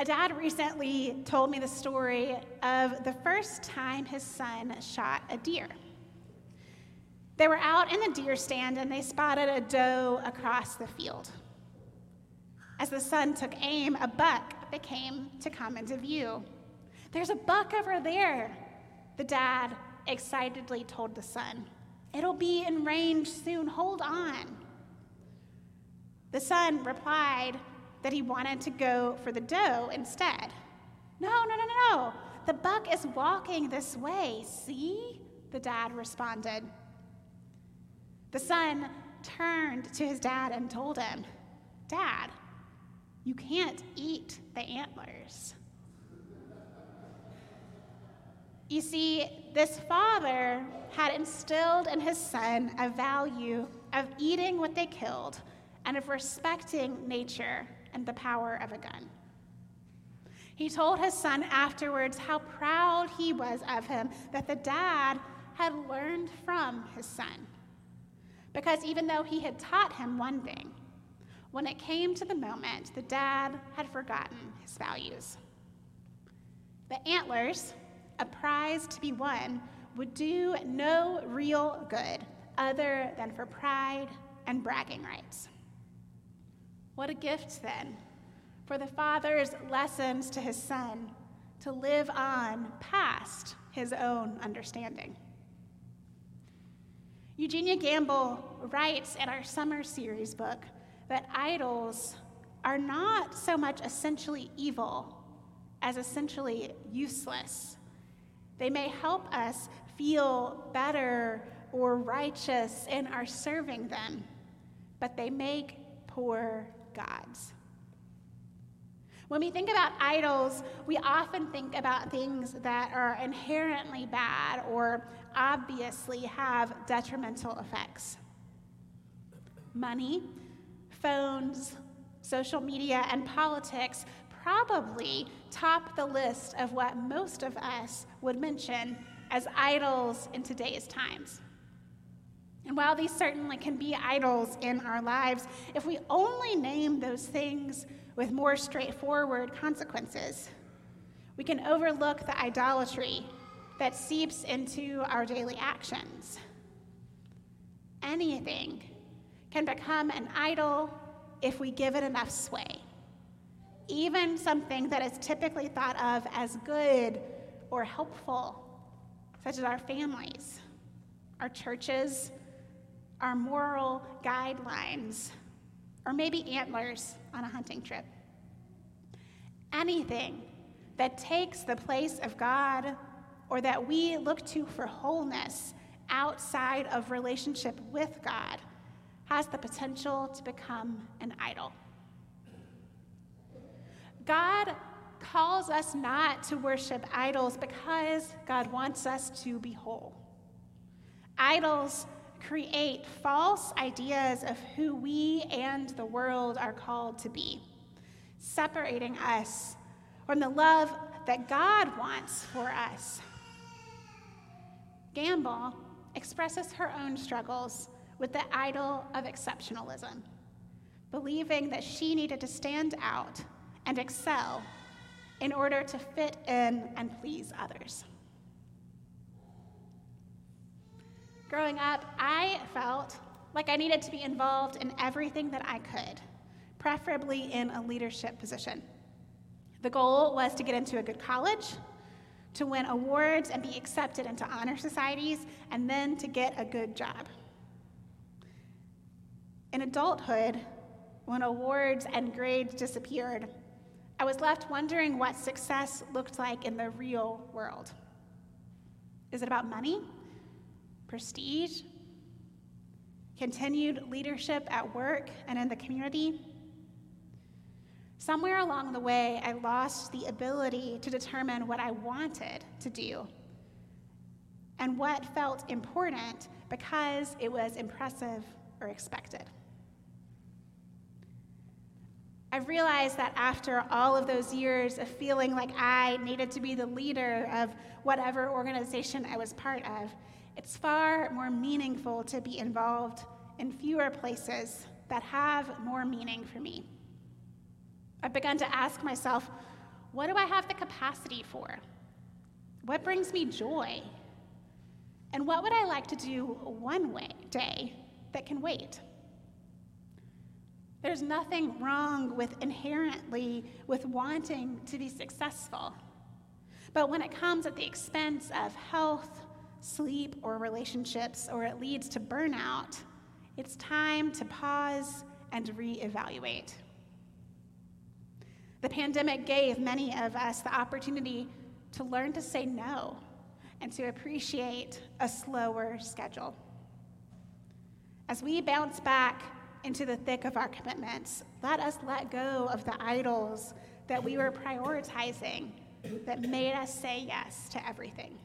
A dad recently told me the story of the first time his son shot a deer. They were out in the deer stand and they spotted a doe across the field. As the son took aim, a buck became to come into view. "There's a buck over there," the dad excitedly told the son. "It'll be in range soon, hold on." The son replied that he wanted to go for the doe instead. No, the buck is walking this way, see?" the dad responded. The son turned to his dad and told him, "Dad, you can't eat the antlers." You see, this father had instilled in his son a value of eating what they killed and of respecting nature and the power of a gun. He told his son afterwards how proud he was of him, that the dad had learned from his son. Because even though he had taught him one thing, when it came to the moment, the dad had forgotten his values. The antlers, a prize to be won, would do no real good other than for pride and bragging rights. What a gift, then, for the father's lessons to his son to live on past his own understanding. Eugenia Gamble writes in our summer series book that idols are not so much essentially evil as essentially useless. They may help us feel better or righteous in our serving them, but they make poor gods. When we think about idols, we often think about things that are inherently bad or obviously have detrimental effects. Money, phones, social media, and politics probably top the list of what most of us would mention as idols in today's times. And while these certainly can be idols in our lives, if we only name those things with more straightforward consequences, we can overlook the idolatry that seeps into our daily actions. Anything can become an idol if we give it enough sway. Even something that is typically thought of as good or helpful, such as our families, our churches, our moral guidelines, or maybe antlers on a hunting trip. Anything that takes the place of God or that we look to for wholeness outside of relationship with God has the potential to become an idol. God calls us not to worship idols because God wants us to be whole. Idols create false ideas of who we and the world are called to be, separating us from the love that God wants for us. Gamble expresses her own struggles with the idol of exceptionalism, believing that she needed to stand out and excel in order to fit in and please others. Growing up, I felt like I needed to be involved in everything that I could, preferably in a leadership position. The goal was to get into a good college, to win awards and be accepted into honor societies, and then to get a good job. In adulthood, when awards and grades disappeared, I was left wondering what success looked like in the real world. Is it about money? Prestige? Continued leadership at work and in the community? Somewhere along the way, I lost the ability to determine what I wanted to do and what felt important because it was impressive or expected. I've realized that after all of those years of feeling like I needed to be the leader of whatever organization I was part of, it's far more meaningful to be involved in fewer places that have more meaning for me. I've begun to ask myself, What do I have the capacity for? What brings me joy? And what would I like to do one day that can wait? There's nothing wrong with wanting to be successful. But when it comes at the expense of health, sleep, or relationships, or it leads to burnout, it's time to pause and reevaluate. The pandemic gave many of us the opportunity to learn to say no and to appreciate a slower schedule. As we bounce back into the thick of our commitments, let us let go of the idols that we were prioritizing that made us say yes to everything.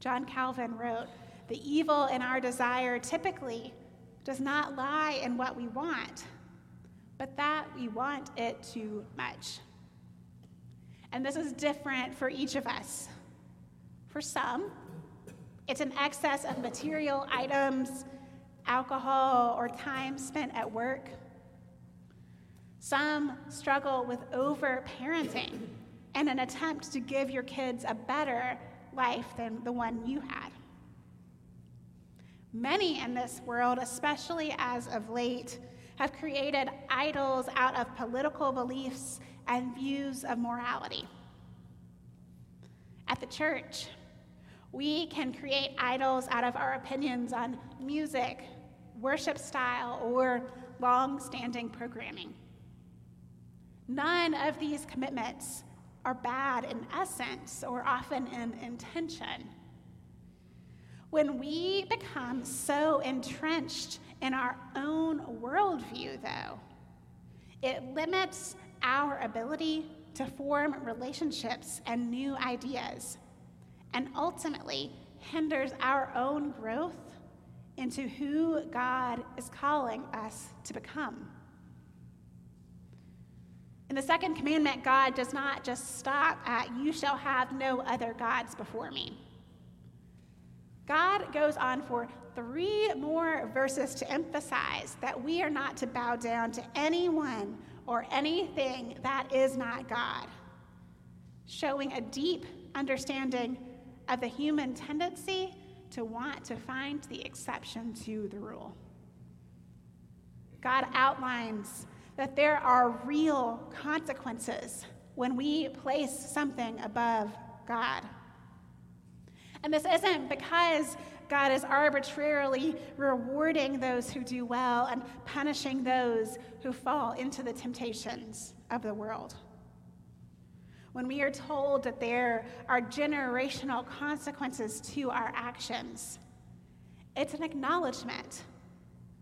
John Calvin wrote, "The evil in our desire typically does not lie in what we want, but that we want it too much." And this is different for each of us. For some, it's an excess of material items, alcohol, or time spent at work. Some struggle with over-parenting and an attempt to give your kids a better life than the one you had. Many in this world, especially as of late, have created idols out of political beliefs and views of morality. At the church, we can create idols out of our opinions on music, worship style, or long-standing programming. None of these commitments are bad in essence or often in intention. When we become so entrenched in our own worldview, though, it limits our ability to form relationships and new ideas, and ultimately hinders our own growth into who God is calling us to become. In the second commandment, God does not just stop at, "You shall have no other gods before me." God goes on for 3 more verses to emphasize that we are not to bow down to anyone or anything that is not God, showing a deep understanding of the human tendency to want to find the exception to the rule. God outlines that there are real consequences when we place something above God. And this isn't because God is arbitrarily rewarding those who do well and punishing those who fall into the temptations of the world. When we are told that there are generational consequences to our actions, it's an acknowledgement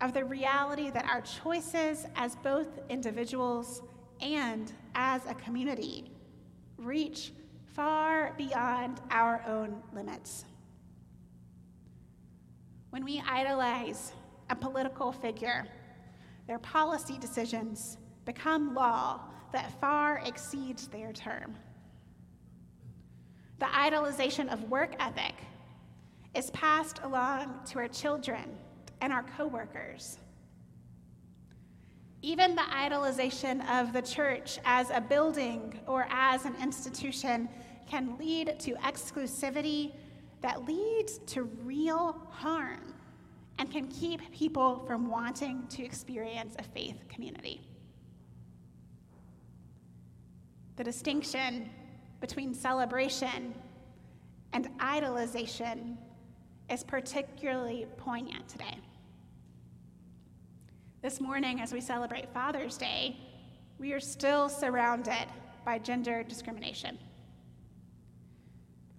of the reality that our choices as both individuals and as a community reach far beyond our own limits. When we idolize a political figure, their policy decisions become law that far exceeds their term. The idolization of work ethic is passed along to our children and our coworkers. Even the idolization of the church as a building or as an institution can lead to exclusivity that leads to real harm and can keep people from wanting to experience a faith community. The distinction between celebration and idolization is particularly poignant today. This morning, as we celebrate Father's Day, we are still surrounded by gender discrimination.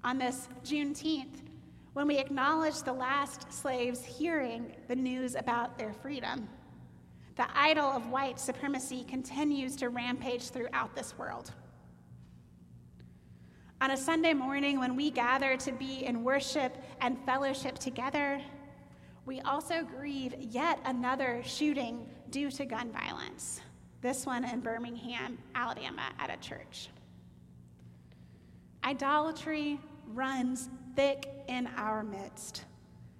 On this Juneteenth, when we acknowledge the last slaves hearing the news about their freedom, the idol of white supremacy continues to rampage throughout this world. On a Sunday morning, when we gather to be in worship and fellowship together, we also grieve yet another shooting due to gun violence, this one in Birmingham, Alabama, at a church. Idolatry runs thick in our midst,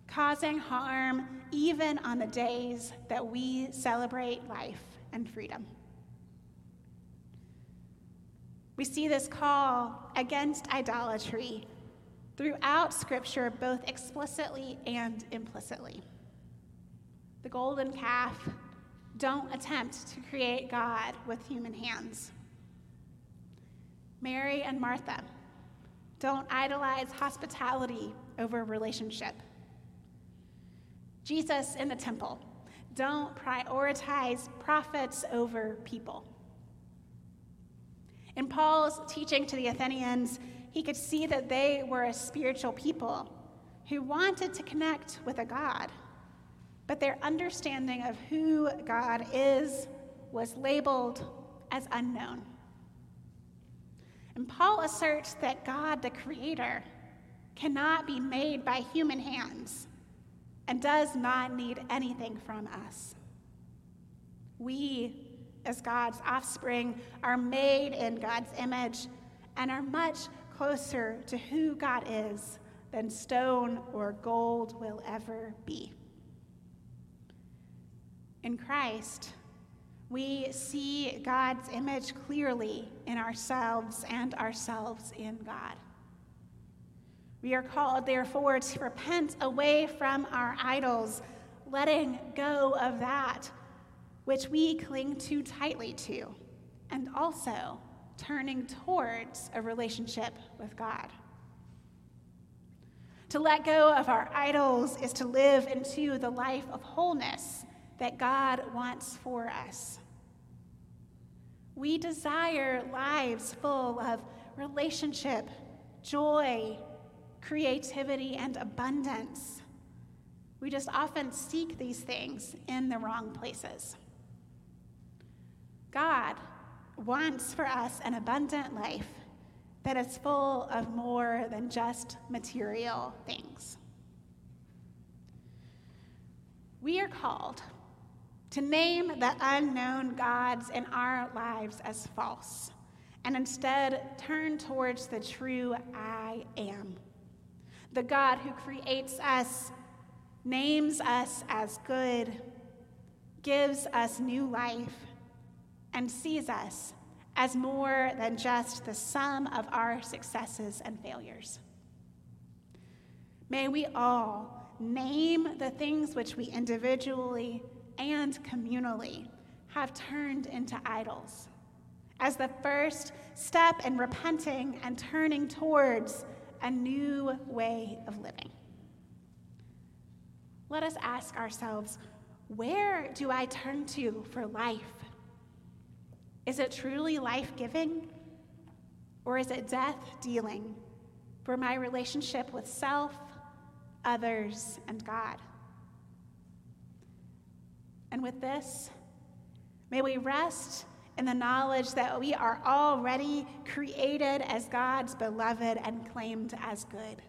causing harm even on the days that we celebrate life and freedom. We see this call against idolatry throughout Scripture, both explicitly and implicitly. The golden calf, don't attempt to create God with human hands. Mary and Martha, don't idolize hospitality over relationship. Jesus in the temple, don't prioritize prophets over people. In Paul's teaching to the Athenians, he could see that they were a spiritual people who wanted to connect with a God, but their understanding of who God is was labeled as unknown. And Paul asserts that God, the Creator, cannot be made by human hands and does not need anything from us. We, as God's offspring, are made in God's image and are much closer to who God is than stone or gold will ever be. In Christ, we see God's image clearly in ourselves and ourselves in God. We are called, therefore, to repent away from our idols, letting go of that which we cling too tightly to, and also turning towards a relationship with God. To let go of our idols is to live into the life of wholeness that God wants for us. We desire lives full of relationship, joy, creativity, and abundance. We just often seek these things in the wrong places. God wants for us an abundant life that is full of more than just material things. We are called to name the unknown gods in our lives as false, and instead turn towards the true I am. The God who creates us, names us as good, gives us new life, and sees us as more than just the sum of our successes and failures. May we all name the things which we individually and communally have turned into idols as the first step in repenting and turning towards a new way of living. Let us ask ourselves, where do I turn to for life? Is it truly life-giving, or is it death-dealing for my relationship with self, others, and God? And with this, may we rest in the knowledge that we are already created as God's beloved and claimed as good.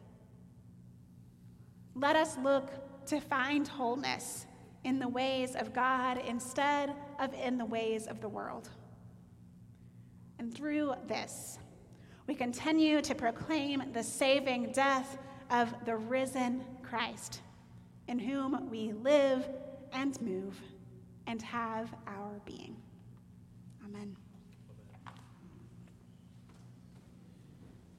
Let us look to find wholeness in the ways of God instead of in the ways of the world. And through this, we continue to proclaim the saving death of the risen Christ, in whom we live and move and have our being. Amen.